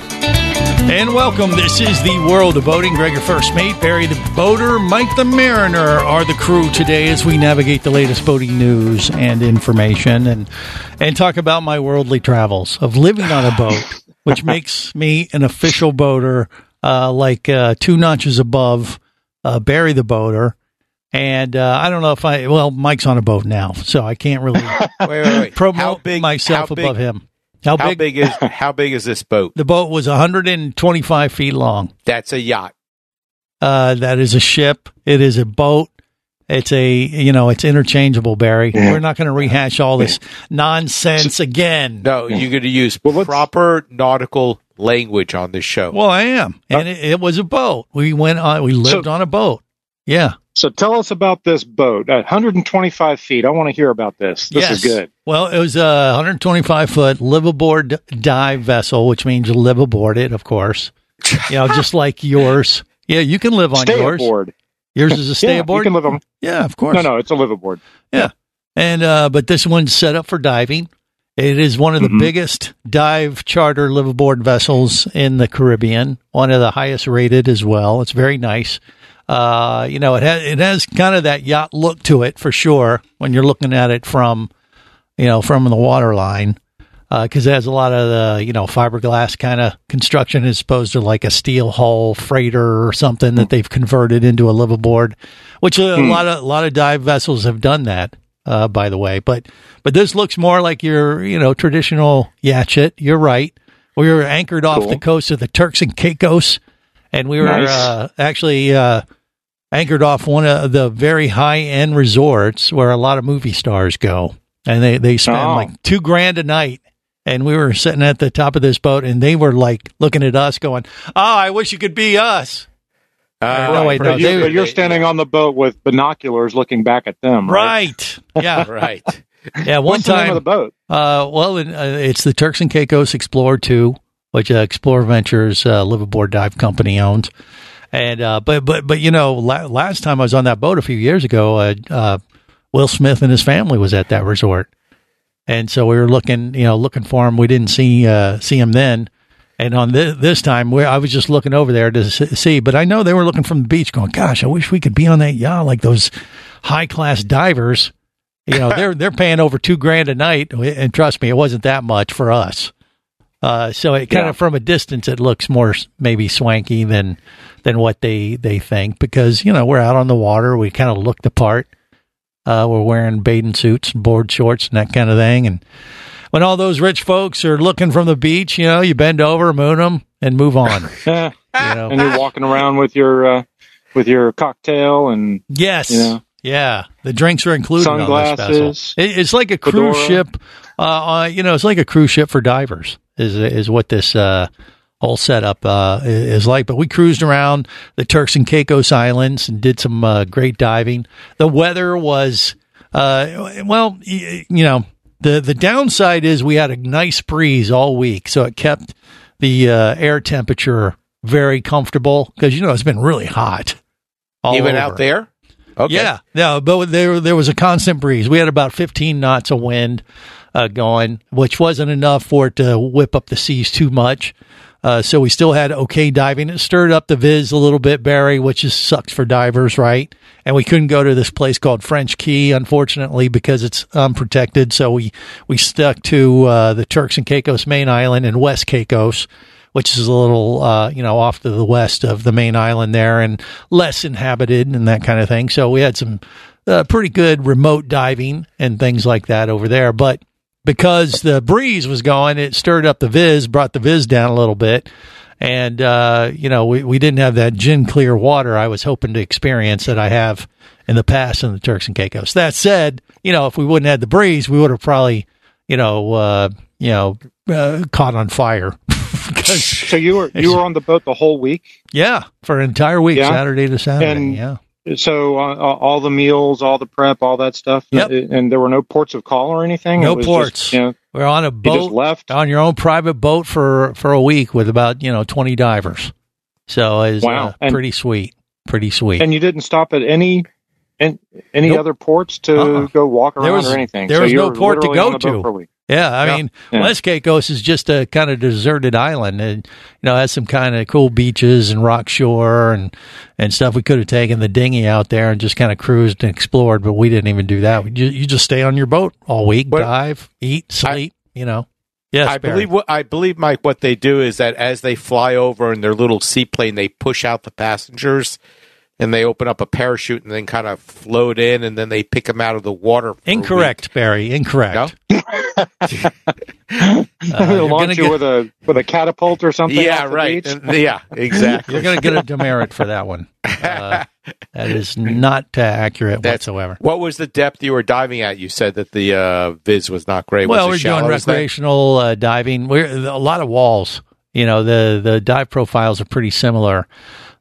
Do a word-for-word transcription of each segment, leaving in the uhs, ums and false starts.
And welcome. This is the World of Boating. Greg-Your first Mate, Barry the Boater, Mike the Mariner are the crew today as we navigate the latest boating news and information and and talk about my worldly travels of living on a boat, which makes me an official boater, uh, like uh, two notches above uh, Barry the Boater. And uh, I don't know if I, well, Mike's on a boat now, so I can't really wait, wait, wait. promote big, myself above him. How big, how big is how big is this boat? The boat was one hundred twenty-five feet long. That's a yacht. Uh, that is a ship. It is a boat. It's a, you know, it's interchangeable, Barry. Yeah. We're not going to rehash all this nonsense again. No, you're going to use well, proper nautical language on this show. Well, I am, and uh, it, it was a boat. We went on. We lived so, on a boat. Yeah. So tell us about this boat, one hundred twenty-five feet. I want to hear about this. This yes. is good. Well, it was a one hundred twenty-five foot live-aboard dive vessel, which means you live aboard it, of course. You know, just like yours. Yeah, you can live on stay yours. Aboard. Yours is a stay yeah, aboard? You can live on. Yeah, of course. No, no, it's a live-aboard. Yeah. yeah. And, uh, but this one's set up for diving. It is one of the mm-hmm. biggest dive charter live-aboard vessels in the Caribbean, one of the highest rated as well. It's very nice. Uh, you know, it has it has kind of that yacht look to it for sure when you're looking at it from, you know, from the waterline, because uh, it has a lot of the, you know, fiberglass kind of construction as opposed to like a steel hull freighter or something that they've converted into a liveaboard, which a lot of a lot of dive vessels have done that, uh, by the way. But but this looks more like your, you know, traditional yachet. You're right. We were anchored cool. off the coast of the Turks and Caicos, and we were nice. uh, actually. Uh, Anchored off one of the very high-end resorts where a lot of movie stars go, and they they spend oh. like two grand a night. And we were sitting at the top of this boat, and they were like looking at us, going, "Oh, I wish you could be us." Uh, right. No, wait, no. But you, they, but you're standing on the boat with binoculars, looking back at them, right? Right. Yeah. right. Yeah. One What's time. The name of the boat? Uh, well, it, uh, it's the Turks and Caicos Explorer Two, which uh, Explorer Ventures uh, Live Aboard Dive Company owns. And uh, but but but you know, la- last time I was on that boat a few years ago, uh, uh, Will Smith and his family was at that resort, and so we were looking, you know, looking for him. We didn't see uh, see him then, and on th- this time, we- I was just looking over there to s- see. But I know they were looking from the beach, going, "Gosh, I wish we could be on that yacht like those high class divers." You know, they're they're paying over two grand a night, and trust me, it wasn't that much for us. Uh, so it kind yeah. of from a distance, it looks more maybe swanky than than what they, they think because, you know, we're out on the water. We kind of look the part. Uh, we're wearing bathing suits and board shorts and that kind of thing. And when all those rich folks are looking from the beach, you know, you bend over, moon them, and move on. yeah. you know? And you're walking around with your uh, with your cocktail and yes, you know, yeah, the drinks are included. Sunglasses, on this vessel. It, it's like a cruise fedora. ship. Uh, uh, you know, it's like a cruise ship for divers. Is is what this uh, whole setup uh, is like. But we cruised around the Turks and Caicos Islands and did some uh, great diving. The weather was, uh, well, you know, the, the downside is we had a nice breeze all week, so it kept the uh, air temperature very comfortable because, you know, it's been really hot. All Even over. out there? Okay. Yeah, no, but there there was a constant breeze. We had about fifteen knots of wind uh, going, which wasn't enough for it to whip up the seas too much. Uh, so we still had okay diving. It stirred up the viz a little bit, Barry, which just sucks for divers, right? And we couldn't go to this place called French Key, unfortunately, because it's unprotected. So we, we stuck to uh, the Turks and Caicos main island and West Caicos, which is a little, uh, you know, off to the west of the main island there and less inhabited and that kind of thing. So we had some uh, pretty good remote diving and things like that over there. But because the breeze was going, it stirred up the viz, brought the viz down a little bit. And, uh, you know, we, we didn't have that gin clear water I was hoping to experience that I have in the past in the Turks and Caicos. That said, you know, if we wouldn't have had the breeze, we would have probably, you know, uh, you know, uh, caught on fire. So you were you were on the boat the whole week? Yeah, for an entire week, yeah. Saturday to Saturday. And yeah. So uh, all the meals, all the prep, all that stuff, yep. And there were no ports of call or anything. No ports. Just, you know, we're on a boat. You just left on your own private boat for, for a week with about you know twenty divers. So it's wow. uh, and, pretty sweet, pretty sweet. And you didn't stop at any and any nope. other ports to uh-uh. go walk around was, or anything. There so was no port to go to. Yeah, I yeah. mean, yeah. West Caicos is just a kind of deserted island, and you know, has some kind of cool beaches and rock shore and, and stuff. We could have taken the dinghy out there and just kind of cruised and explored, but we didn't even do that. We, you, you just stay on your boat all week, what, dive, eat, sleep. I, you know, yes, I Barry. believe what I believe, Mike. What they do is that as they fly over in their little seaplane, they push out the passengers. And they open up a parachute and then kind of float in, and then they pick them out of the water. Incorrect, Barry. Incorrect. No? uh, They'll launch you get... with a with a catapult or something. Yeah, right. And, yeah, exactly. You're going to get a demerit for that one. Uh, that is not uh, accurate That's, whatsoever. What was the depth you were diving at? You said that the uh, viz was not great. Well, was we're doing recreational uh, diving. We're a lot of walls. You know, the the dive profiles are pretty similar.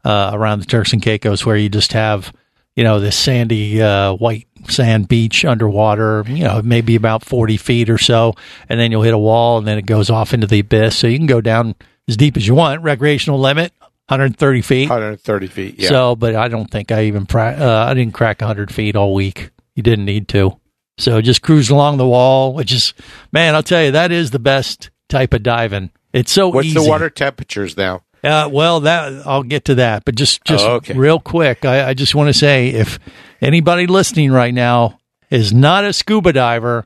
Uh, around the Turks and Caicos, where you just have, you know, this sandy uh, white sand beach underwater, you know, maybe about forty feet or so, and then you'll hit a wall, and then it goes off into the abyss. So you can go down as deep as you want. Recreational limit, one hundred thirty feet. one hundred thirty feet. Yeah. So, but I don't think I even pra- uh, I didn't crack one hundred feet all week. You didn't need to. So just cruise along the wall, which is, man, I'll tell you, that is the best type of diving. It's so What's easy. What's the water temperatures now? Uh, well, that I'll get to that, but just, just oh, okay. real quick, I, I just want to say if anybody listening right now is not a scuba diver,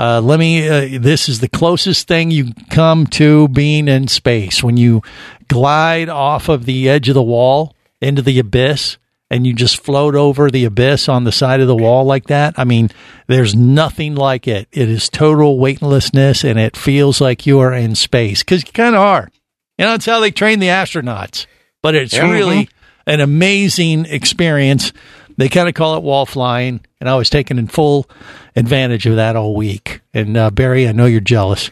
uh, let me. Uh, this is the closest thing you come to being in space when you glide off of the edge of the wall into the abyss, and you just float over the abyss on the side of the wall like that. I mean, there's nothing like it. It is total weightlessness, and it feels like you are in space because you kind of are. You know, it's how they train the astronauts, but it's yeah, really mm-hmm. an amazing experience. They kind of call it wall flying, and I was taking in full advantage of that all week. And, uh, Barry, I know you're jealous.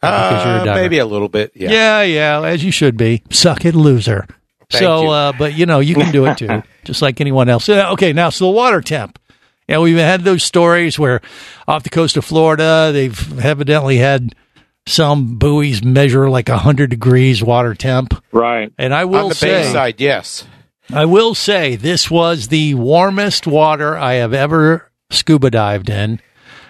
Uh, because you're a diver. Maybe a little bit. Yeah. yeah, yeah, as you should be. Suck it, loser. Thank so, you. Uh, but, you know, you can do it, too, just like anyone else. Okay, now, so the water temp. Yeah, we've had those stories where off the coast of Florida, they've evidently had – some buoys measure like one hundred degrees water temp. Right. And I will say... On the bay side, yes. I will say this was the warmest water I have ever scuba dived in.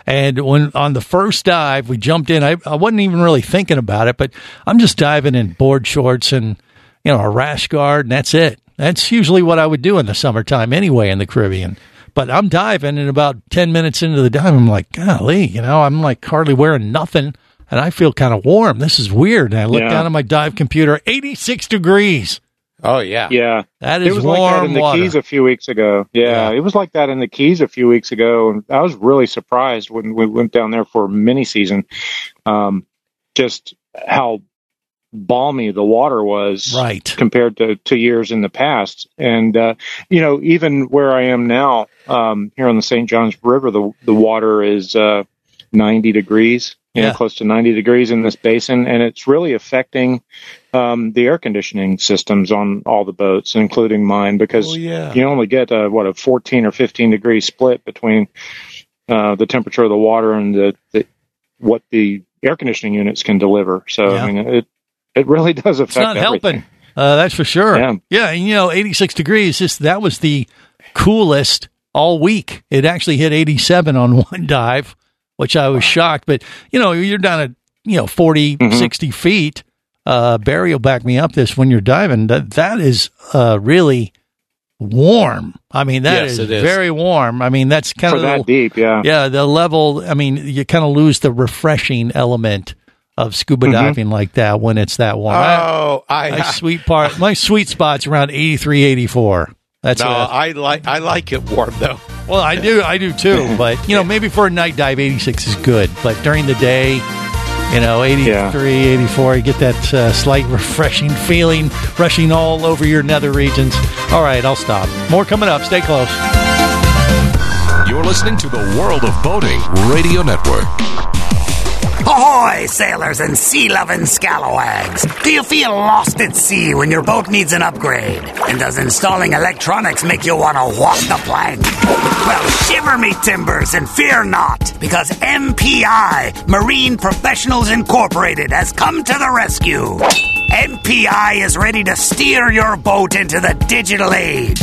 And when on the first dive, we jumped in. I, I wasn't even really thinking about it, but I'm just diving in board shorts and, you know, a rash guard, and that's it. That's usually what I would do in the summertime anyway in the Caribbean. But I'm diving, and about ten minutes into the dive, I'm like, golly, you know, I'm like hardly wearing nothing. And I feel kind of warm. This is weird. And I look yeah. down at my dive computer, eighty-six degrees. Oh, yeah. Yeah. That is warm water. It was like that in the water. Keys a few weeks ago. Yeah, yeah. It was like that in the Keys a few weeks ago. And I was really surprised when we went down there for mini season, um, just how balmy the water was right. compared to, to years in the past. And, uh, you know, even where I am now, um, here on the Saint John's River, the, the water is uh, ninety degrees. You know, yeah. close to ninety degrees in this basin, and it's really affecting um, the air conditioning systems on all the boats, including mine, because oh, yeah. you only get a, what a fourteen or fifteen degree split between uh, the temperature of the water and the, the what the air conditioning units can deliver. So yeah. I mean, it it really does affect. It's not everything. helping, uh, that's for sure. Yeah, yeah and, you know, eighty-six degrees. Just that was the coolest all week. It actually hit eighty-seven on one dive. Which I was shocked, but, you know, you're down at, you know, forty, mm-hmm. sixty feet. Uh, Barry will back me up this when you're diving. That That is uh, really warm. I mean, that yes, is, it is very warm. I mean, that's kind For of... that the, deep, yeah. Yeah, the level, I mean, you kind of lose the refreshing element of scuba mm-hmm. diving like that when it's that warm. Oh, I... I my, sweet part, my sweet spot's around eighty-three, eighty-four. That's no, I like I like it warm though. Well, I do, I do too. But you know, maybe for a night dive, eighty-six is good. But during the day, you know, eighty-three, yeah. eighty-four, you get that uh, slight refreshing feeling rushing all over your nether regions. All right, I'll stop. More coming up. Stay close. You're listening to the World of Boating Radio Network. Ahoy, sailors and sea-loving scalawags! Do you feel lost at sea when your boat needs an upgrade? And does installing electronics make you want to walk the plank? Well, shiver me timbers and fear not, because M P I, Marine Professionals Incorporated, has come to the rescue. M P I is ready to steer your boat into the digital age.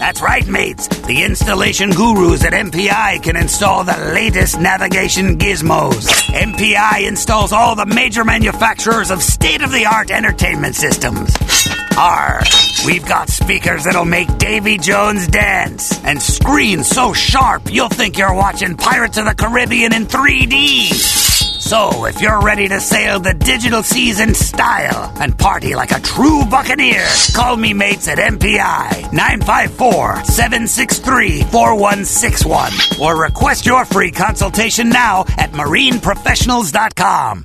That's right, mates. The installation gurus at M P I can install the latest navigation gizmos. M P I installs all the major manufacturers of state-of-the-art entertainment systems. Arr, we've got speakers that'll make Davy Jones dance, and screens so sharp you'll think you're watching Pirates of the Caribbean in three D. So, if you're ready to sail the digital seas in style and party like a true buccaneer, call me mates at M P I nine five four, seven six three, four one six one or request your free consultation now at marine professionals dot com.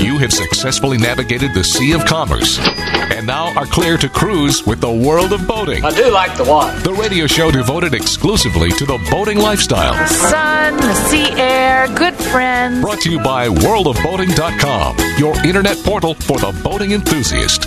You have successfully navigated the Sea of Commerce and now are clear to cruise with the World of Boating. I do like the water. The radio show devoted exclusively to the boating lifestyle. The sun, the sea air, good friends. Brought to you by world of boating dot com, your internet portal for the boating enthusiast.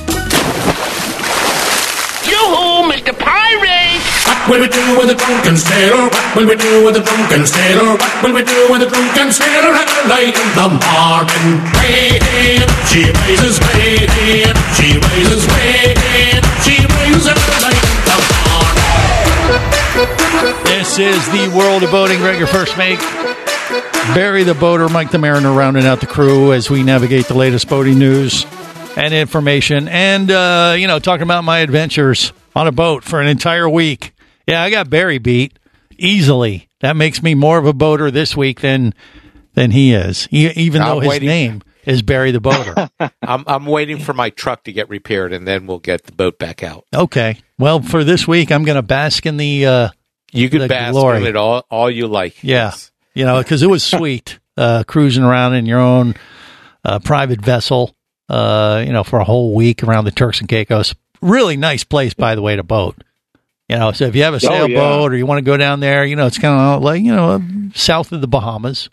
Yo-ho, Mister Pirate! What will we do with a drunken sailor? What will we do with a drunken sailor? What will we do with a drunken sailor at the light in the morning? Way in, she rises, way in, she rises, way in, she rises at the light in the morning. This is the World of Boating. Greg, your first mate. Barry the Boater, Mike the Mariner, rounding out the crew as we navigate the latest boating news and information, and, uh, you know, talking about my adventures on a boat for an entire week. Yeah, I got Barry beat easily. That makes me more of a boater this week than than he is, he, even I'm though his waiting. name is Barry the Boater. I'm, I'm waiting for my truck to get repaired, and then we'll get the boat back out. Okay. Well, for this week, I'm going to bask in the uh You can bask glory. in it all, all you like. Yeah. Yes. You know, because it was sweet uh, cruising around in your own uh, private vessel. Uh, you know, for a whole week around the Turks and Caicos. Really nice place, by the way, to boat. You know, so if you have a sailboat oh, yeah. or you want to go down there, you know, it's kind of like, you know, south of the Bahamas.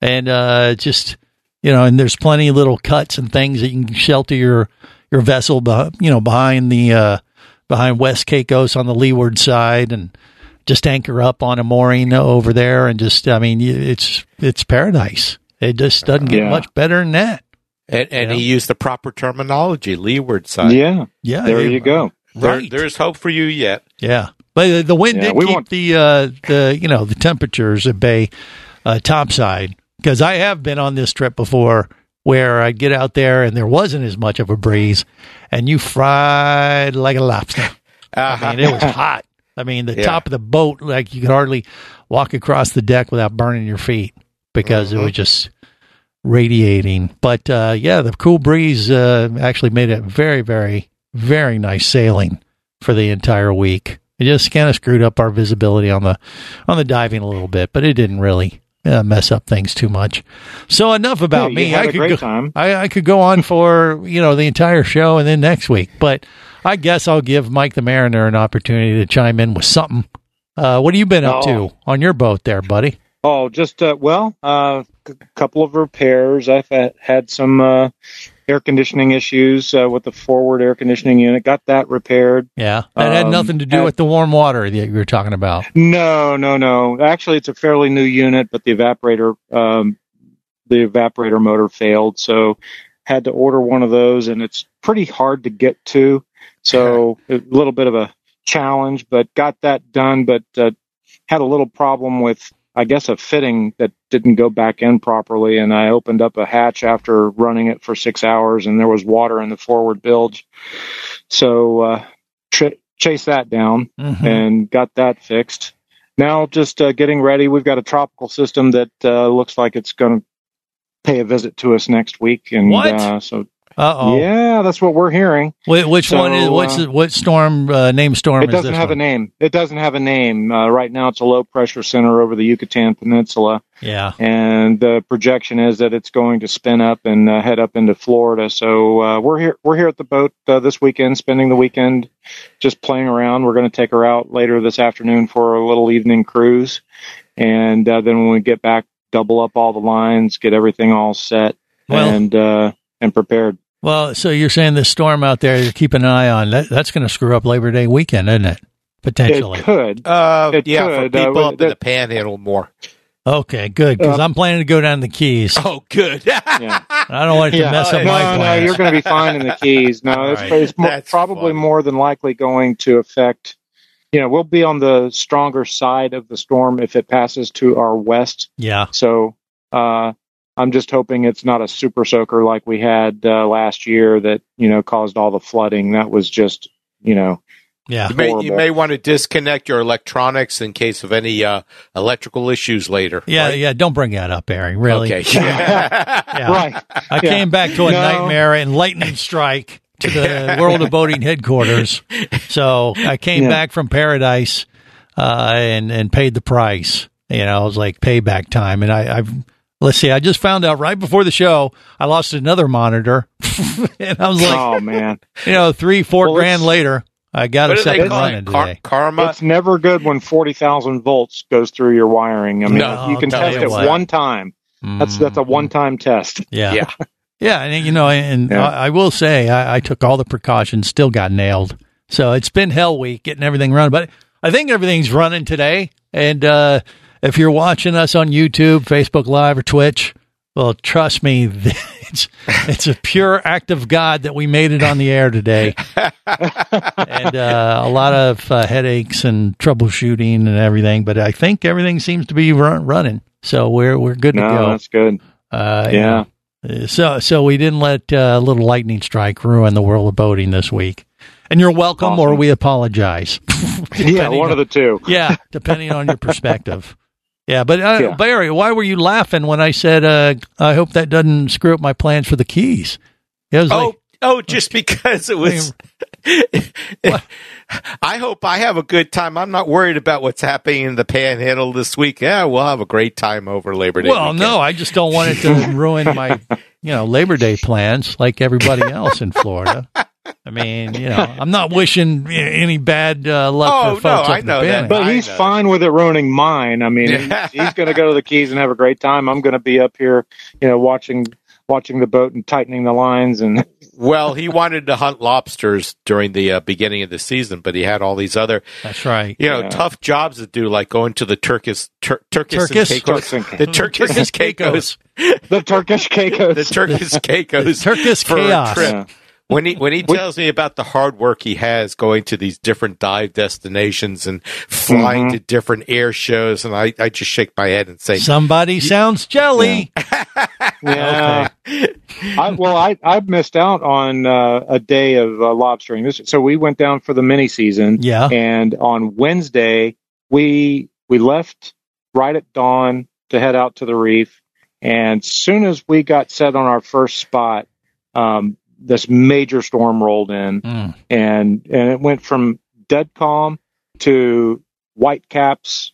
And uh, just, you know, and there's plenty of little cuts and things that you can shelter your, your vessel, be- you know, behind the, uh, behind West Caicos on the leeward side, and just anchor up on a mooring over there. And just, I mean, it's, it's paradise. It just doesn't get yeah. much better than that. And, and yeah. he used the proper terminology, leeward side. Yeah, yeah. There you go. Right. There, there's hope for you yet. Yeah, but the wind yeah, did keep won't. the uh, the you know the temperatures at bay, uh, topside. Because I have been on this trip before where I'd get out there and there wasn't as much of a breeze, and you fried like a lobster. Uh-huh. I mean, it was hot. I mean, the yeah. top of the boat, like you could hardly walk across the deck without burning your feet because mm-hmm. it was just radiating. But uh yeah the cool breeze uh actually made it very, very, very nice sailing for the entire week. It just kind of screwed up our visibility on the on the diving a little bit, but it didn't really uh, mess up things too much. So enough about hey, me. I could go, time. I, I could go on for you know the entire show and then next week, but I guess I'll give Mike the Mariner an opportunity to chime in with something. Uh what have you been up oh. to on your boat there, buddy? Oh, just, uh, well, a uh, c- couple of repairs. I've had, had some uh, air conditioning issues uh, with the forward air conditioning unit. Got that repaired. Yeah, that um, had nothing to do had, with the warm water that you were talking about. No, no, no. Actually, it's a fairly new unit, but the evaporator, um, the evaporator motor failed, so had to order one of those, and it's pretty hard to get to. So a little bit of a challenge, but got that done. But uh, had a little problem with, I guess, a fitting that didn't go back in properly, and I opened up a hatch after running it for six hours, and there was water in the forward bilge. So uh, ch- chased that down mm-hmm. and got that fixed. Now just uh, getting ready. We've got a tropical system that uh, looks like it's going to pay a visit to us next week, and what? Uh, so. Uh-oh. Yeah, that's what we're hearing. Wait, which so, one is, what's, uh, what storm, uh, name storm is this? It doesn't have one? a name. It doesn't have a name. Uh, right now it's a low pressure center over the Yucatan Peninsula. Yeah. And the projection is that it's going to spin up and uh, head up into Florida. So, uh, we're here, we're here at the boat uh, this weekend, spending the weekend just playing around. We're going to take her out later this afternoon for a little evening cruise. And uh, then when we get back, double up all the lines, get everything all set. Well, and, uh, and prepared. Well, so you're saying this storm out there, you're keeping an eye on, that, that's going to screw up Labor Day weekend, isn't it? Potentially. It could. Uh, it yeah, could. for people uh, up that, in the panhandle more. Okay, good, because uh, I'm planning to go down to the Keys. Oh, good. yeah. I don't want it to yeah. mess up no, my plans. No, no, you're going to be fine in the Keys. No, it's, right. it's more, probably funny. more than likely going to affect, you know, we'll be on the stronger side of the storm if it passes to our west. Yeah. So, uh I'm just hoping it's not a super soaker like we had uh, last year that, you know, caused all the flooding. That was just, you know, yeah. You may, you may want to disconnect your electronics in case of any uh, electrical issues later. Yeah, right? yeah. Don't bring that up, Aaron. Really? Okay. yeah. yeah. Right. I yeah. came back to a no. nightmare and lightning strike to the World of Boating headquarters. So I came yeah. back from paradise uh, and and paid the price. You know, it was like payback time, and I, I've. Let's see. I just found out right before the show, I lost another monitor, and I was like, "Oh man!" You know, three, four well, grand later, I got a second running Car- today. Karma. It's never good when forty thousand volts goes through your wiring. I mean, no, you can test you it what. one time. Mm. That's that's a one-time test. Yeah, yeah, yeah. And you know, and yeah. I, I will say, I, I took all the precautions, still got nailed. So it's been hell week getting everything running, but I think everything's running today, and. uh If you're watching us on YouTube, Facebook Live, or Twitch, well, trust me, it's, it's a pure act of God that we made it on the air today. And uh, a lot of uh, headaches and troubleshooting and everything, but I think everything seems to be run, running, so we're we're good no, to go. That's good. Uh, yeah. And, uh, so so we didn't let uh, a little lightning strike ruin the World of Boating this week. And you're welcome, awesome. or we apologize. yeah, one on, of the two. yeah, depending on your perspective. Yeah, but uh, yeah. Barry, why were you laughing when I said, uh, I hope that doesn't screw up my plans for the Keys? It was oh, like, oh, just because it was... I hope I have a good time. I'm not worried about what's happening in the Panhandle this week. Yeah, we'll have a great time over Labor Day Well, weekend. no, I just don't want it to ruin my you know, Labor Day plans like everybody else in Florida. I mean, you know, I'm not wishing any bad uh, luck oh, for folks. Oh, no, I know that. But he's fine with it ruining mine. I mean, yeah. he's, he's going to go to the Keys and have a great time. I'm going to be up here, you know, watching watching the boat and tightening the lines. And Well, he wanted to hunt lobsters during the uh, beginning of the season, but he had all these other That's right. you know, yeah. tough jobs to do, like going to the Turkish, Tur- Turkish, Turkish? And Caicos, Turks. the Turkish Caicos. The Turkish Caicos. The Turkish Caicos. The Turkish Chaos. For a trip. Yeah. When he when he tells me about the hard work he has going to these different dive destinations and flying mm-hmm. to different air shows, and I, I just shake my head and say, somebody sounds jelly. Yeah. yeah. Okay. I, well, I, I missed out on uh, a day of uh, lobstering. This, so we went down for the mini season. Yeah. And on Wednesday, we we left right at dawn to head out to the reef. And as soon as we got set on our first spot, um, this major storm rolled in mm. and, and it went from dead calm to white caps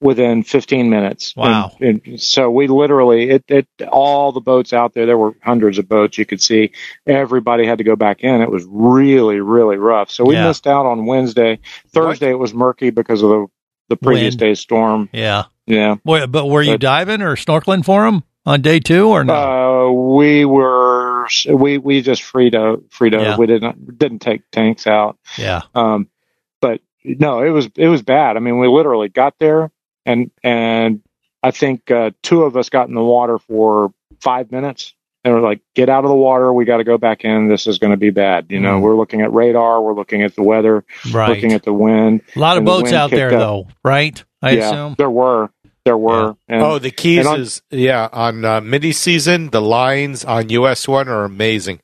within fifteen minutes. Wow. And, and so we literally, it, it, all the boats out there, there were hundreds of boats. You could see everybody had to go back in. It was really, really rough. So we yeah. missed out on Wednesday. Thursday, what? It was murky because of the, the previous Wind. day's storm. Yeah. Yeah. Wait, but were you but, diving or snorkeling for them on day two or no? Uh, we were, first, we, we just free dove, free dove. Yeah. We didn't didn't take tanks out. Yeah. Um, but no, it was it was bad. I mean, we literally got there, and and I think uh, two of us got in the water for five minutes, and we're like, "Get out of the water! We got to go back in. This is going to be bad." You know, mm. we're looking at radar, we're looking at the weather, right. looking at the wind. A lot of boats out there, up. though, right? I yeah, assume there were. There were. Yeah. And, oh, the Keys on, is, yeah, on uh, mini-season, the lines on U S one are amazing.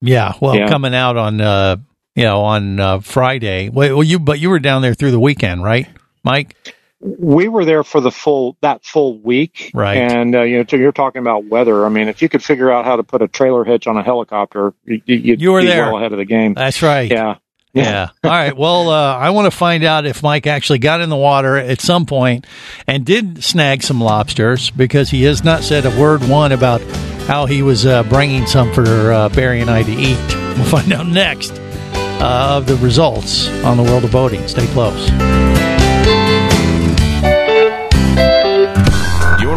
Yeah, well, yeah. coming out on, uh, you know, on uh, Friday. Well, you but you were down there through the weekend, right, Mike? We were there for the full, that full week. Right. And, uh, you know, you're talking about weather. I mean, if you could figure out how to put a trailer hitch on a helicopter, you, you'd you were be there. well ahead of the game. That's right. Yeah. Yeah. All right. Well, uh, I want to find out if Mike actually got in the water at some point and did snag some lobsters, because he has not said a word one about how he was uh, bringing some for uh, Barry and I to eat. We'll find out next uh, of the results on the World of Boating. Stay close. You're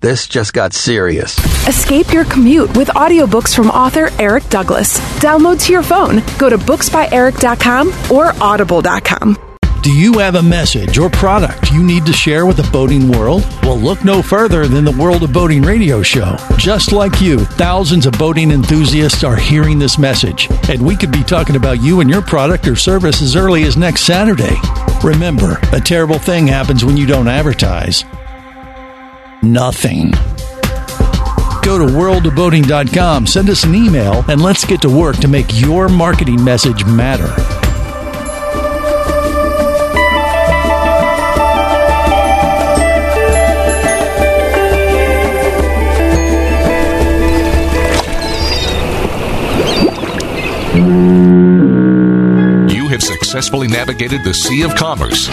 This just got serious. Escape your commute with audiobooks from author Eric Douglas. Download to your phone. Go to books by eric dot com or audible dot com. Do you have a message or product you need to share with the boating world? Well, look no further than the World of Boating radio show. Just like you, thousands of boating enthusiasts are hearing this message, and we could be talking about you and your product or service as early as next Saturday. Remember, a terrible thing happens when you don't advertise. Nothing. Go to world of boating dot com, send us an email, and let's get to work to make your marketing message matter. You have successfully navigated the sea of commerce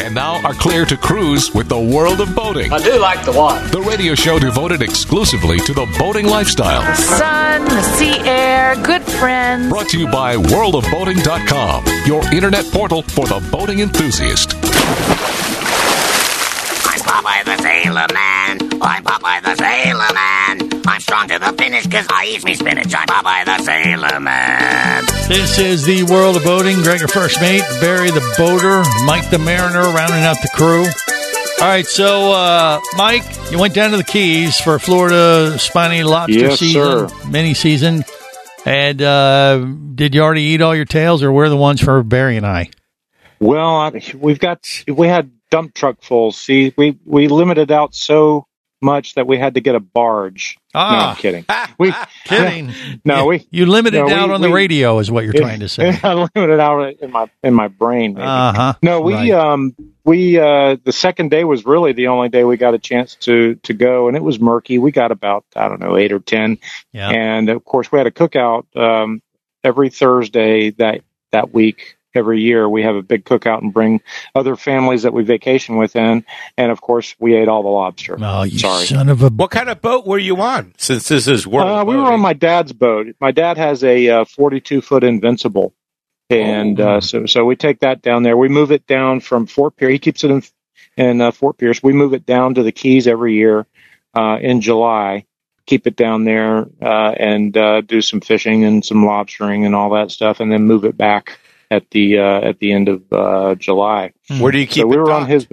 and now are clear to cruise with the World of Boating. I do like the water. The radio show devoted exclusively to the boating lifestyle. The sun, the sea air, good friends. Brought to you by world of boating dot com, your internet portal for the boating enthusiast. I'm Popeye the Sailor Man. I'm Popeye the Sailor Man. I'm strong to the finish because I eat me spinach. I'm Popeye the Sailor Man. This is the World of Boating. Greg-Your first Mate, Barry the Boater, Mike the Mariner, rounding out the crew. All right, so, uh, Mike, you went down to the Keys for Florida Spiny Lobster yes, season, sir. mini season. And uh, did you already eat all your tails, or were the ones for Barry and I? Well, I, we've got, we had dump truck full. See, we, we limited out so much that we had to get a barge. Ah, no, I'm kidding. Ah, we, ah, kidding. No, we. You limited no, out we, on the we, radio, is what you're it, trying to say. I limited out in my in my brain. Uh huh. No, we right. um we uh the second day was really the only day we got a chance to to go, and it was murky. We got about I don't know eight or ten, yeah. And of course we had a cookout um every Thursday that that week. Every year we have a big cookout and bring other families that we vacation with in, and of course we ate all the lobster. Oh, you Sorry. son of a! What kind of boat were you on? Since this is world, uh, we were on my dad's boat. My dad has a uh, forty-two foot Invincible, and oh, uh, so so we take that down there. We move it down from Fort Pierce. He keeps it in in uh, Fort Pierce. We move it down to the Keys every year uh, in July. Keep it down there uh, and uh, do some fishing and some lobstering and all that stuff, and then move it back at the uh, at the end of uh, July. Where do you keep so it? We were docked? on his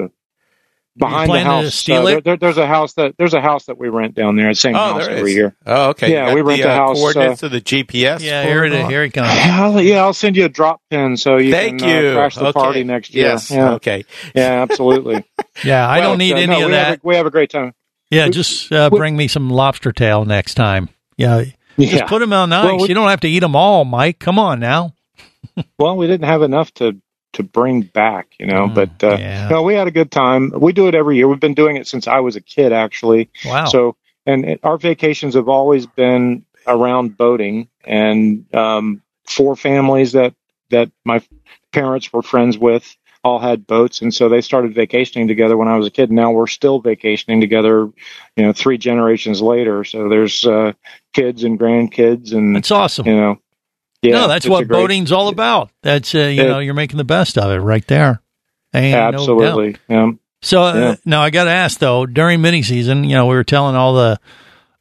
behind the house. Steal uh, it? There, there, there's a house that there's a house that we rent down there. Same oh, house every is. year. Oh, okay. Yeah, we rent the, the house. Uh, coordinates uh, of the G P S. Yeah, here it is. Here it comes. I'll, yeah, I'll send you a drop pin so you Thank can you. Uh, crash the okay. party next year. Yes. Yeah. Okay. Yeah, absolutely. yeah, I well, don't need uh, any no, of we that. Have a, we have a great time. Yeah, we, just uh, we, bring me some lobster tail next time. Yeah, yeah. just put them on ice. Well, we, you don't have to eat them all, Mike. Come on now. Well, we didn't have enough to, to bring back, you know, mm, but uh, yeah. no, we had a good time. We do it every year. We've been doing it since I was a kid, actually. Wow. So, and it, our vacations have always been around boating, and um, four families that, that my parents were friends with all had boats, and so they started vacationing together when I was a kid. Now we're still vacationing together, you know, three generations later. So there's uh, kids and grandkids, and that's awesome. You know, yeah, no, that's what great, boating's all about. That's uh, you it, know, you're making the best of it right there. Ain't absolutely. No yeah. So uh, yeah. now I got to ask though, during mini season, you know, we were telling all the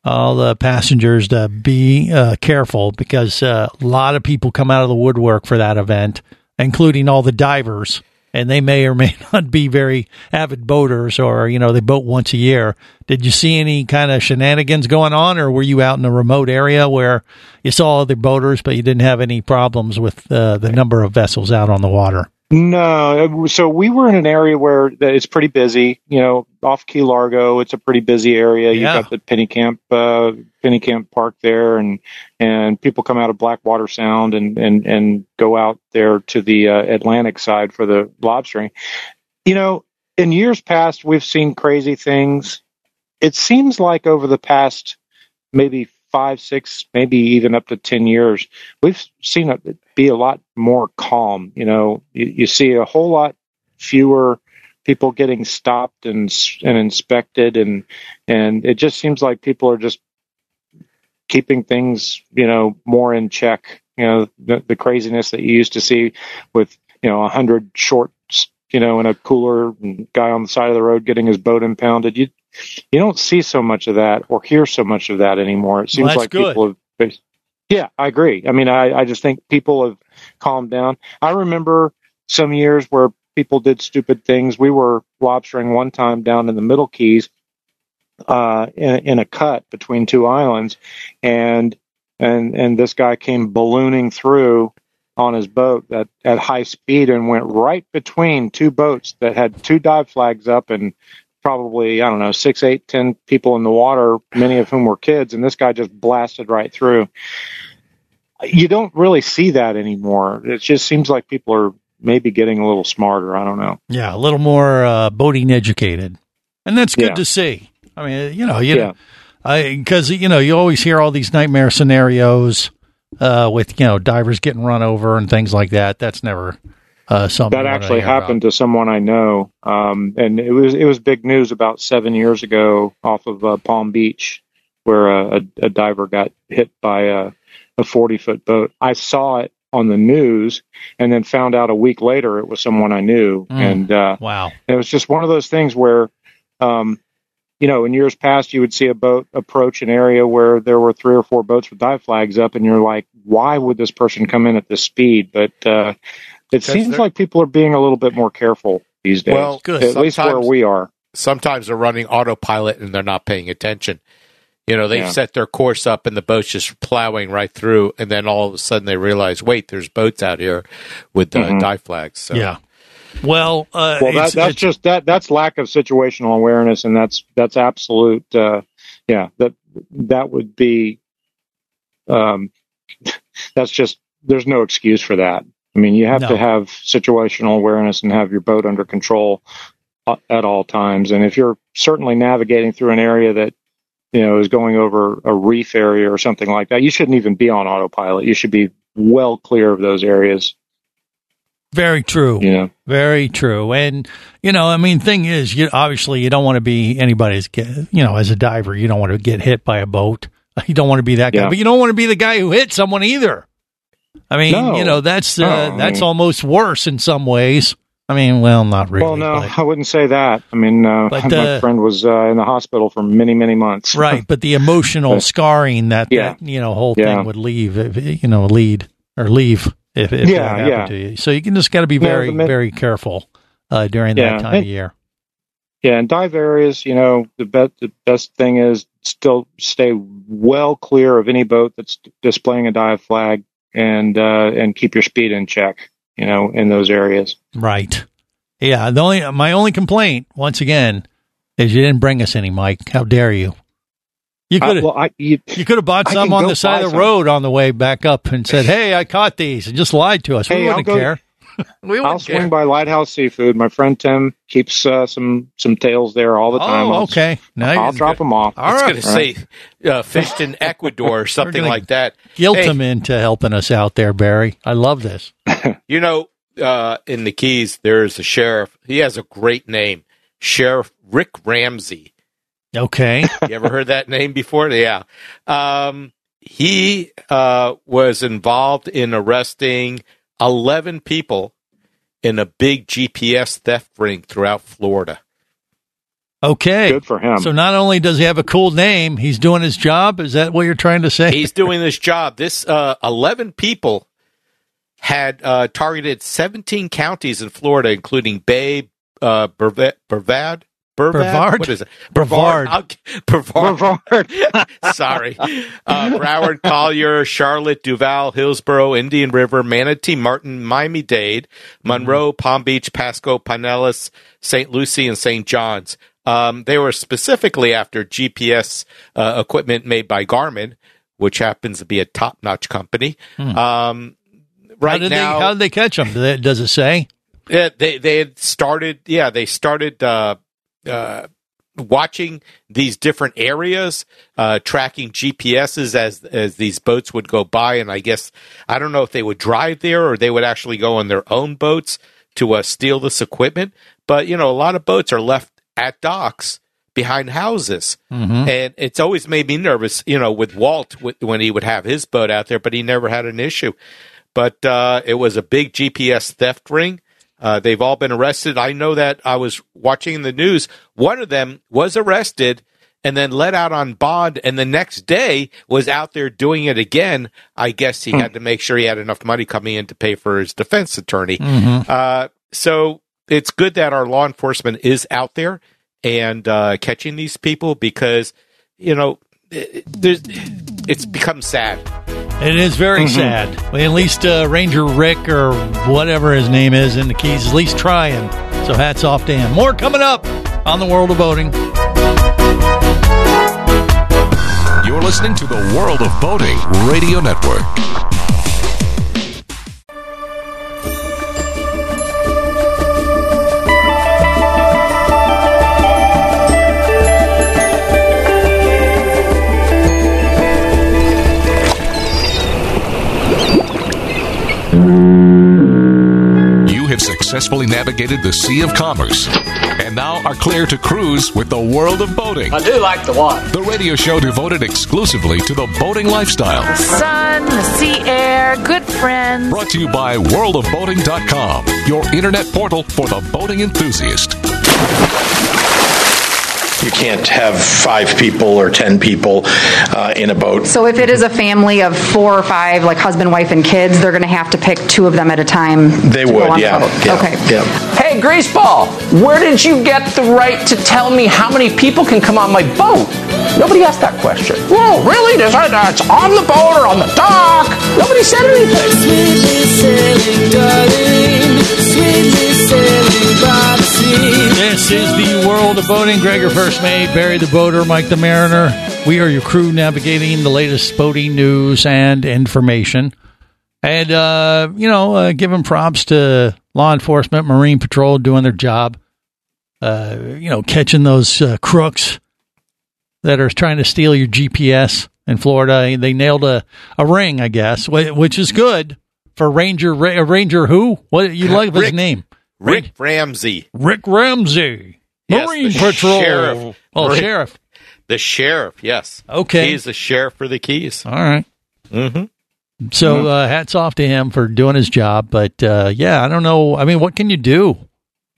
all the passengers to be uh, careful because uh, a lot of people come out of the woodwork for that event, including all the divers. And they may or may not be very avid boaters, or, you know, they boat once a year. Did you see any kind of shenanigans going on, or were you out in a remote area where you saw other boaters, but you didn't have any problems with uh, the number of vessels out on the water? No. So we were in an area where it's pretty busy, you know, off Key Largo. It's a pretty busy area. Yeah. You've got the Penny Camp, uh, Penny Camp Park there, and, and people come out of Blackwater Sound and, and, and go out there to the uh, Atlantic side for the lobstering. You know, in years past, we've seen crazy things. It seems like over the past maybe five, six, maybe even up to ten years, we've seen it be a lot more calm. You know, you, you see a whole lot fewer people getting stopped and and inspected, and and it just seems like people are just keeping things, you know, more in check. You know, the, the craziness that you used to see with, you know, a hundred shorts, you know, in a cooler, guy on the side of the road getting his boat impounded. You You don't see so much of that or hear so much of that anymore. It seems well, like good. people have. Yeah, I agree. I mean, I, I just think people have calmed down. I remember some years where people did stupid things. We were lobstering one time down in the Middle Keys uh, in, in a cut between two islands, and and and this guy came ballooning through on his boat at, at high speed and went right between two boats that had two dive flags up, and probably, I don't know, six, eight, ten people in the water, many of whom were kids, and this guy just blasted right through. You don't really see that anymore. It just seems like people are maybe getting a little smarter. I don't know. Yeah, a little more uh, boating educated. And that's good yeah. to see. I mean, you know, you yeah. know, I, 'cause, you know, you always hear all these nightmare scenarios uh, with, you know, divers getting run over and things like that. That's never... Uh, that actually happened about. to someone I know, um, and it was it was big news about seven years ago off of uh, Palm Beach, where a, a, a diver got hit by a, a forty-foot boat. I saw it on the news, and then found out a week later it was someone I knew. Mm, and uh, wow, it was just one of those things where, um, you know, in years past you would see a boat approach an area where there were three or four boats with dive flags up, and you're like, why would this person come in at this speed? But uh, It seems like people are being a little bit more careful these days. Well, good. At least where we are. Sometimes they're running autopilot and they're not paying attention. You know, they've yeah. set their course up and the boat's just plowing right through, and then all of a sudden they realize, wait, there's boats out here with uh, mm-hmm. dive flags. So. Yeah. Well, uh, well, that, it's, that's it's, just that. That's lack of situational awareness, and that's that's absolute. Uh, yeah, that that would be. Um, that's just. There's no excuse for that. I mean, you have no. to have situational awareness and have your boat under control at all times. And if you're certainly navigating through an area that, you know, is going over a reef area or something like that, you shouldn't even be on autopilot. You should be well clear of those areas. Very true. Yeah. Very true. And, you know, I mean, thing is, you obviously you don't want to be anybody's, you know, as a diver, you don't want to get hit by a boat. You don't want to be that guy, yeah. but you don't want to be the guy who hit someone either. I mean, no. you know, that's uh, no. that's almost worse in some ways. I mean, well, not really. Well, no, but, I wouldn't say that. I mean, uh, but, my uh, friend was uh, in the hospital for many, many months. Right, but the emotional but, scarring that, yeah. that, you know, whole yeah. thing would leave, if, you know, lead or leave if, if yeah, that happened yeah. to you. So you can just got to be very, yeah, men- very careful uh, during yeah, that time and, of year. Yeah, in dive areas, you know, the, be- the best thing is still stay well clear of any boat that's d- displaying a dive flag. And uh, and keep your speed in check, you know, in those areas. Right. Yeah. The only my only complaint, once again, is you didn't bring us any, Mike. How dare you? You could have uh, well, you, you could have bought I some on the side of the road some. on the way back up and said, "Hey, I caught these," and just lied to us. Hey, we wouldn't I'll go, care. we wouldn't I'll swing care. by Lighthouse Seafood. My friend Tim keeps uh, some some tails there all the time. Oh, I'll, okay. Now I'll drop good. them off. I was going to say uh, fished in Ecuador or something like that. Guilt hey. him into helping us out there, Barry. I love this. You know, uh, in the Keys, there is a sheriff. He has a great name, Sheriff Rick Ramsey. Okay. You ever heard that name before? Yeah. Um, he uh, was involved in arresting eleven people in a big G P S theft ring throughout Florida. Okay. Good for him. So not only does he have a cool name, he's doing his job? Is that what you're trying to say? He's doing his job. This uh, eleven people had uh, targeted seventeen counties in Florida, including Bay, uh, Brevard, Brevard, Brevard? What is it? Brevard. Brevard. Brevard. Brevard. Sorry. Uh, Broward, Collier, Charlotte, Duval, Hillsborough, Indian River, Manatee, Martin, Miami-Dade, Monroe, Palm Beach, Pasco, Pinellas, Saint Lucie, and Saint John's. Um, they were specifically after G P S uh, equipment made by Garmin, which happens to be a top-notch company. Hmm. Um, right how did now, they, how did they catch them? Does it say? Yeah, they they had started. Yeah, they started uh, uh, watching these different areas, uh, tracking G P Ses as as these boats would go by, and I guess I don't know if they would drive there or they would actually go on their own boats to uh, steal this equipment. But you know, a lot of boats are left at docks behind houses. Mm-hmm. And it's always made me nervous, you know, with Walt w- when he would have his boat out there, but he never had an issue. But uh, it was a big G P S theft ring. Uh, they've all been arrested. I know that I was watching the news. One of them was arrested and then let out on bond, and the next day was out there doing it again. I guess he mm-hmm. had to make sure he had enough money coming in to pay for his defense attorney. Mm-hmm. Uh, so it's good that our law enforcement is out there and uh, catching these people because, you know, there's, it's become sad. It is very mm-hmm. sad. Well, at least uh, Ranger Rick or whatever his name is in the Keys is at least trying. So hats off to him. More coming up on the World of Boating. You're listening to the World of Boating Radio Network. You have successfully navigated the Sea of Commerce and now are clear to cruise with the World of Boating. I do like the water. The radio show devoted exclusively to the boating lifestyle. The sun, the sea air, good friends. Brought to you by world of boating dot com, your internet portal for the boating enthusiast. You can't have five people or ten people uh, in a boat. So if it is a family of four or five, like husband, wife, and kids, they're going to have to pick two of them at a time. They would, yeah. The yeah. Okay. Yeah. Hey, Grace Ball, where did you get the right to tell me how many people can come on my boat? Nobody asked that question. Whoa, really? There's, uh, it's on the boat or on the dock. Nobody said anything. Sweetly sailing, darling, sweetly sailing by the sea. This is the World of Boating. Greg-Your first Mate, Barry the Boater, Mike the Mariner. We are your crew navigating the latest boating news and information. And, uh, you know, uh, giving props to law enforcement, Marine Patrol doing their job, uh, you know, catching those uh, crooks that are trying to steal your G P S in Florida. They nailed a, a ring, I guess, which is good for Ranger. Ra- Ranger who? What you like his name? Rick, Rick Ramsey. Rick Ramsey. Marine yes, Patrol. Sheriff. Oh, Marine. Sheriff. The sheriff, yes. Okay. He's the sheriff for the Keys. All right. Mm-hmm. So mm-hmm. Uh, hats off to him for doing his job. But, uh, yeah, I don't know. I mean, what can you do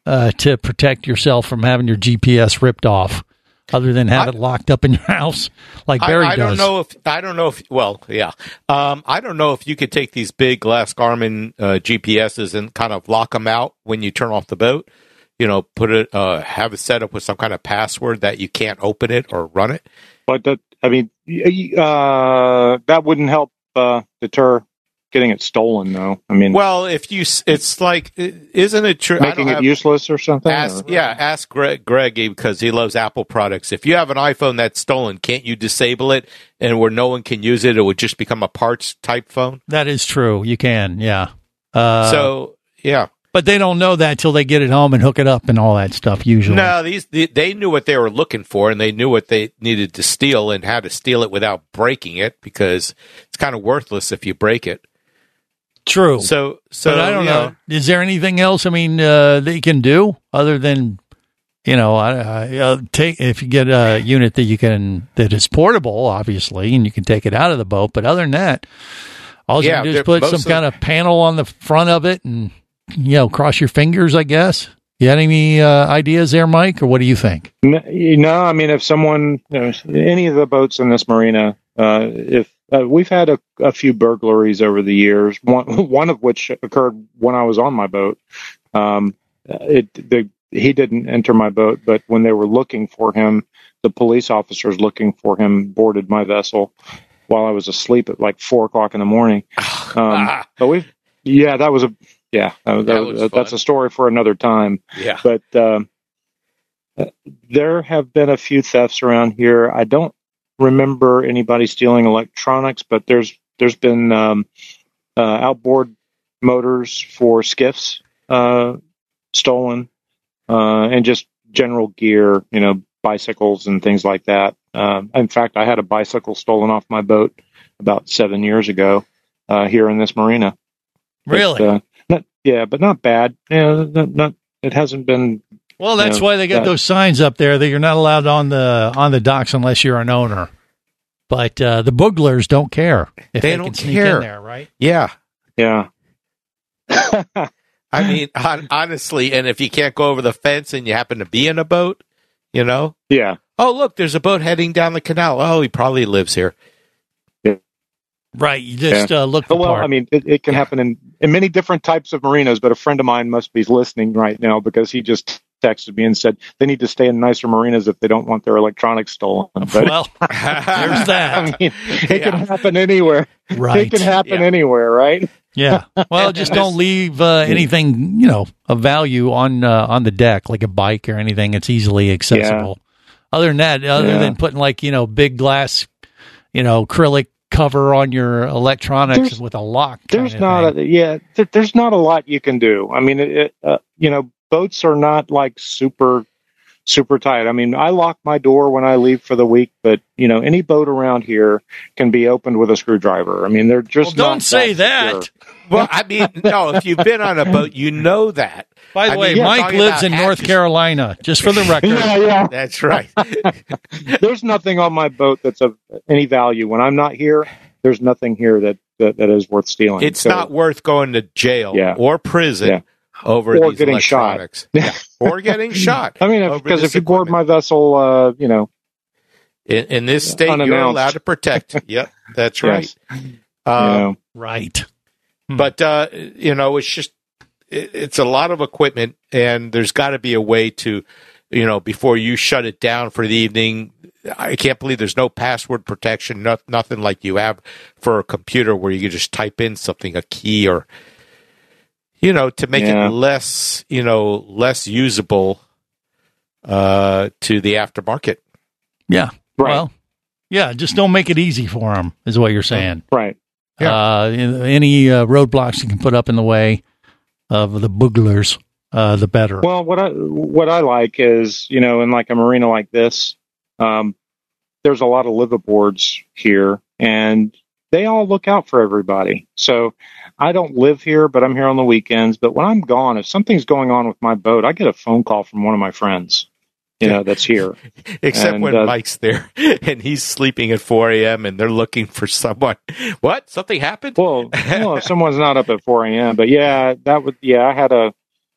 uh, to protect yourself from having your G P S ripped off other than have I, it locked up in your house like Barry I, I does? I don't know if, I don't know if, well, yeah. Um, I don't know if you could take these big glass Garmin uh, G P Ses and kind of lock them out when you turn off the boat. You know, put it, uh, have it set up with some kind of password that you can't open it or run it. But that, I mean, uh, that wouldn't help uh, deter getting it stolen, though. I mean, well, if you, it's like, isn't it true? Making it have, useless or something? Ask, or? Yeah, ask Greg, Greg because he loves Apple products. If you have an iPhone that's stolen, can't you disable it and where no one can use it? It would just become a parts type phone. That is true. You can, yeah. Uh, so, yeah. But they don't know that till they get it home and hook it up and all that stuff. Usually, no. These they, they knew what they were looking for, and they knew what they needed to steal and how to steal it without breaking it because it's kind of worthless if you break it. True. So, so but I don't you know, know. Is there anything else? I mean, uh, that you can do other than, you know, I, I, take if you get a unit that you can that is portable, obviously, and you can take it out of the boat. But other than that, all you yeah, can do is put some kind of panel on the front of it and, you know, cross your fingers, I guess. You had any uh, ideas there, Mike, or what do you think? No, you know, I mean, if someone, you know, any of the boats in this marina, uh, if uh, we've had a, a few burglaries over the years, one, one of which occurred when I was on my boat. Um, it the, he didn't enter my boat, but when they were looking for him, the police officers looking for him boarded my vessel while I was asleep at like four o'clock in the morning. Um, but we've, yeah, that was a. Yeah, that, that was, that's a story for another time. Yeah. But um, there have been a few thefts around here. I don't remember anybody stealing electronics, but there's there's been um, uh, outboard motors for skiffs uh, stolen uh, and just general gear, you know, bicycles and things like that. Uh, in fact, I had a bicycle stolen off my boat about seven years ago uh, here in this marina. Really? But, uh, Not, yeah, but not bad. Yeah, not, not, it hasn't been. Well, that's you know, why they got that. Those signs up there that you're not allowed on the on the docks unless you're an owner. But uh, the booglers don't care. If they, they don't can sneak care. In there, right? Yeah, yeah. I mean, on, honestly, and if you can't go over the fence and you happen to be in a boat, you know. Yeah. Oh, look, there's a boat heading down the canal. Oh, he probably lives here. Right, you just yeah. uh, look for well, part. I mean, it, it can yeah. happen in, in many different types of marinas, but a friend of mine must be listening right now because he just texted me and said they need to stay in nicer marinas if they don't want their electronics stolen. But, well, there's that. I mean, it yeah. can happen anywhere. Right. It can happen yeah. anywhere, right? Yeah. Well, just don't leave uh, anything, you know, of value on uh, on the deck, like a bike or anything that's easily accessible. Yeah. Other than that, other yeah. than putting, like, you know, big glass, you know, acrylic, cover on your electronics there's, with a lock. There's not a, yeah, th- there's not a lot you can do. I mean, it, it, uh, you know, boats are not like super, super tight. I mean, I lock my door when I leave for the week, but you know, any boat around here can be opened with a screwdriver. I mean, they're just well, don't not say that. Well, I mean, no, if you've been on a boat, you know that. By the I way, mean, Mike lives in North action. Carolina, just for the record. yeah, yeah. That's right. There's nothing on my boat that's of any value. When I'm not here, there's nothing here that, that, that is worth stealing. It's so, not worth going to jail yeah. or prison yeah. over or these getting electronics. Shot. Yeah. Or getting shot. I mean, because if, if you board my vessel, uh, you know. In, in this state, you're allowed to protect. Yep, that's right. Yes. Um, you know. Right. But, uh, you know, it's just, it, it's a lot of equipment, and there's got to be a way to, you know, before you shut it down for the evening, I can't believe there's no password protection, no, nothing like you have for a computer where you can just type in something, a key or, you know, to make yeah. it less, you know, less usable uh, to the aftermarket. Yeah. Right. Well, yeah, just don't make it easy for them is what you're saying. Right. Yeah. Uh, any uh, roadblocks you can put up in the way of the booglers, uh, the better. Well, what I what I like is, you know, in like a marina like this, um, there's a lot of liveaboards here, and they all look out for everybody. So I don't live here, but I'm here on the weekends. But when I'm gone, if something's going on with my boat, I get a phone call from one of my friends. You know, that's here. Except and, when uh, Mike's there and he's sleeping at four a.m. and they're looking for someone. What? Something happened? Well, well if someone's not up at four a.m. But yeah, that would. Yeah, I had a,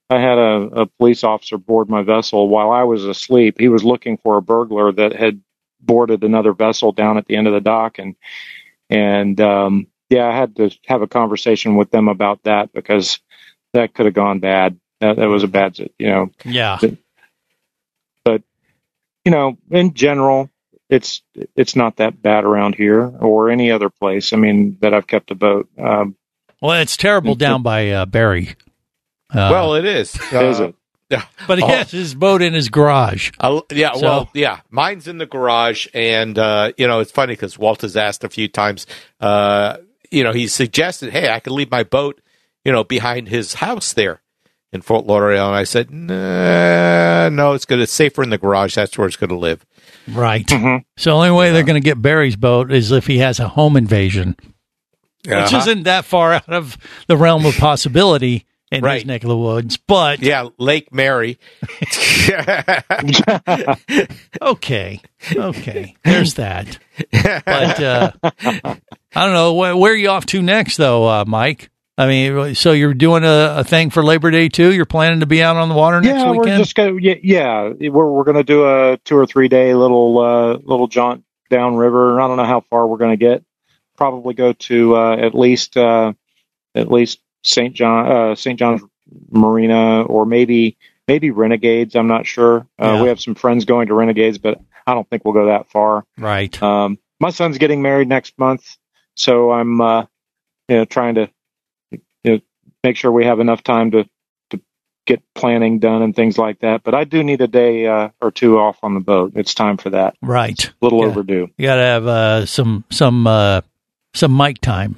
I had a, a police officer board my vessel while I was asleep. He was looking for a burglar that had boarded another vessel down at the end of the dock, and and um, yeah, I had to have a conversation with them about that because that could have gone bad. That, that was a bad, you know. Yeah. It, You know, in general, it's it's not that bad around here or any other place. I mean, that I've kept a boat. Um, well, it's terrible it, down by uh, Barry. Uh, well, it is. Uh, is it? Yeah. But he oh. has his boat in his garage. Uh, yeah. So. Well, yeah. Mine's in the garage, and uh, you know, it's funny because Walt has asked a few times. Uh, you know, he suggested, "Hey, I could leave my boat, you know, behind his house there." In Fort Lauderdale, and I said, nah, no, it's good. It's safer in the garage. That's where it's going to live. Right. Mm-hmm. So the only way yeah. they're going to get Barry's boat is if he has a home invasion. uh-huh. which isn't that far out of the realm of possibility in right. his neck of the woods. But yeah, Lake Mary. okay, okay. There's that. But uh, I don't know where, where are you off to next, though, uh, Mike? I mean, so you're doing a, a thing for Labor Day too. You're planning to be out on the water next yeah, weekend. We're just gonna, yeah, yeah, we're we're going to do a two or three day little uh, little jaunt down river. I don't know how far we're going to get. Probably go to uh, at least uh, at least Saint John uh, Saint John's marina, or maybe maybe Renegades. I'm not sure. Uh, yeah. We have some friends going to Renegades, but I don't think we'll go that far. Right. Um, my son's getting married next month, so I'm uh, you know trying to. Make sure we have enough time to, to get planning done and things like that. But I do need a day uh, or two off on the boat. It's time for that. Right. It's a little yeah. overdue. You got to have uh, some some uh, some mic time.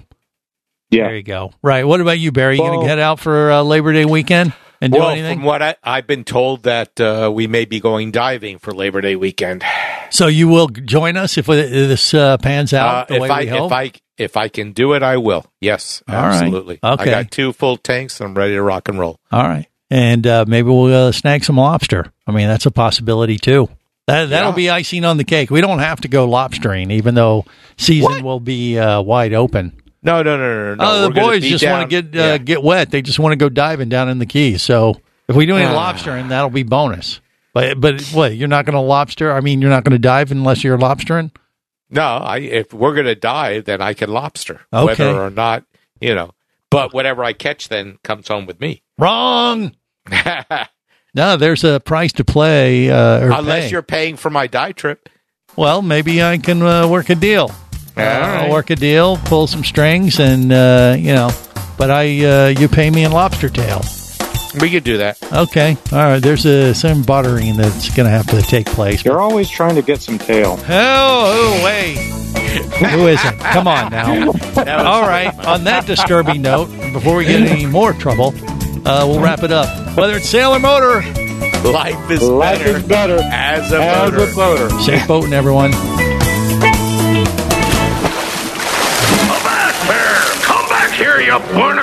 Yeah. There you go. Right. What about you, Barry? You well, going to head out for uh, Labor Day weekend and do well, anything? From what I, I've been told that uh, we may be going diving for Labor Day weekend. So you will join us if this uh, pans out uh, the way I, we hope? If I, If I can do it, I will. Yes, absolutely. All right. Okay. I got two full tanks. I'm ready to rock and roll. All right. And uh, maybe we'll uh, snag some lobster. I mean, that's a possibility, too. That, that'll yeah. be icing on the cake. We don't have to go lobstering, even though season what? will be uh, wide open. No, no, no, no, no. Uh, the boys just want to get uh, yeah. get wet. They just want to go diving down in the Keys. So if we do any uh. lobstering, that'll be bonus. But, but what, you're not going to lobster? I mean, you're not going to dive unless you're lobstering? No, I, if we're going to dive, then I can lobster, okay. whether or not, you know. But whatever I catch then comes home with me. Wrong! No, there's a price to play. Uh, or Unless pay. You're paying for my dive trip. Well, maybe I can uh, work a deal. Uh, right. I'll work a deal, pull some strings, and, uh, you know. But I, uh, you pay me in lobster tail. We could do that. Okay. All right. There's a, some bartering that's going to have to take place. You're always trying to get some tail. Oh, oh wait. Who isn't? Come on now. All right. On that disturbing note, before we get in any more trouble, uh, we'll wrap it up. Whether it's sail or motor, life is life better, is better as a as motor. A motor. Safe boating, everyone. You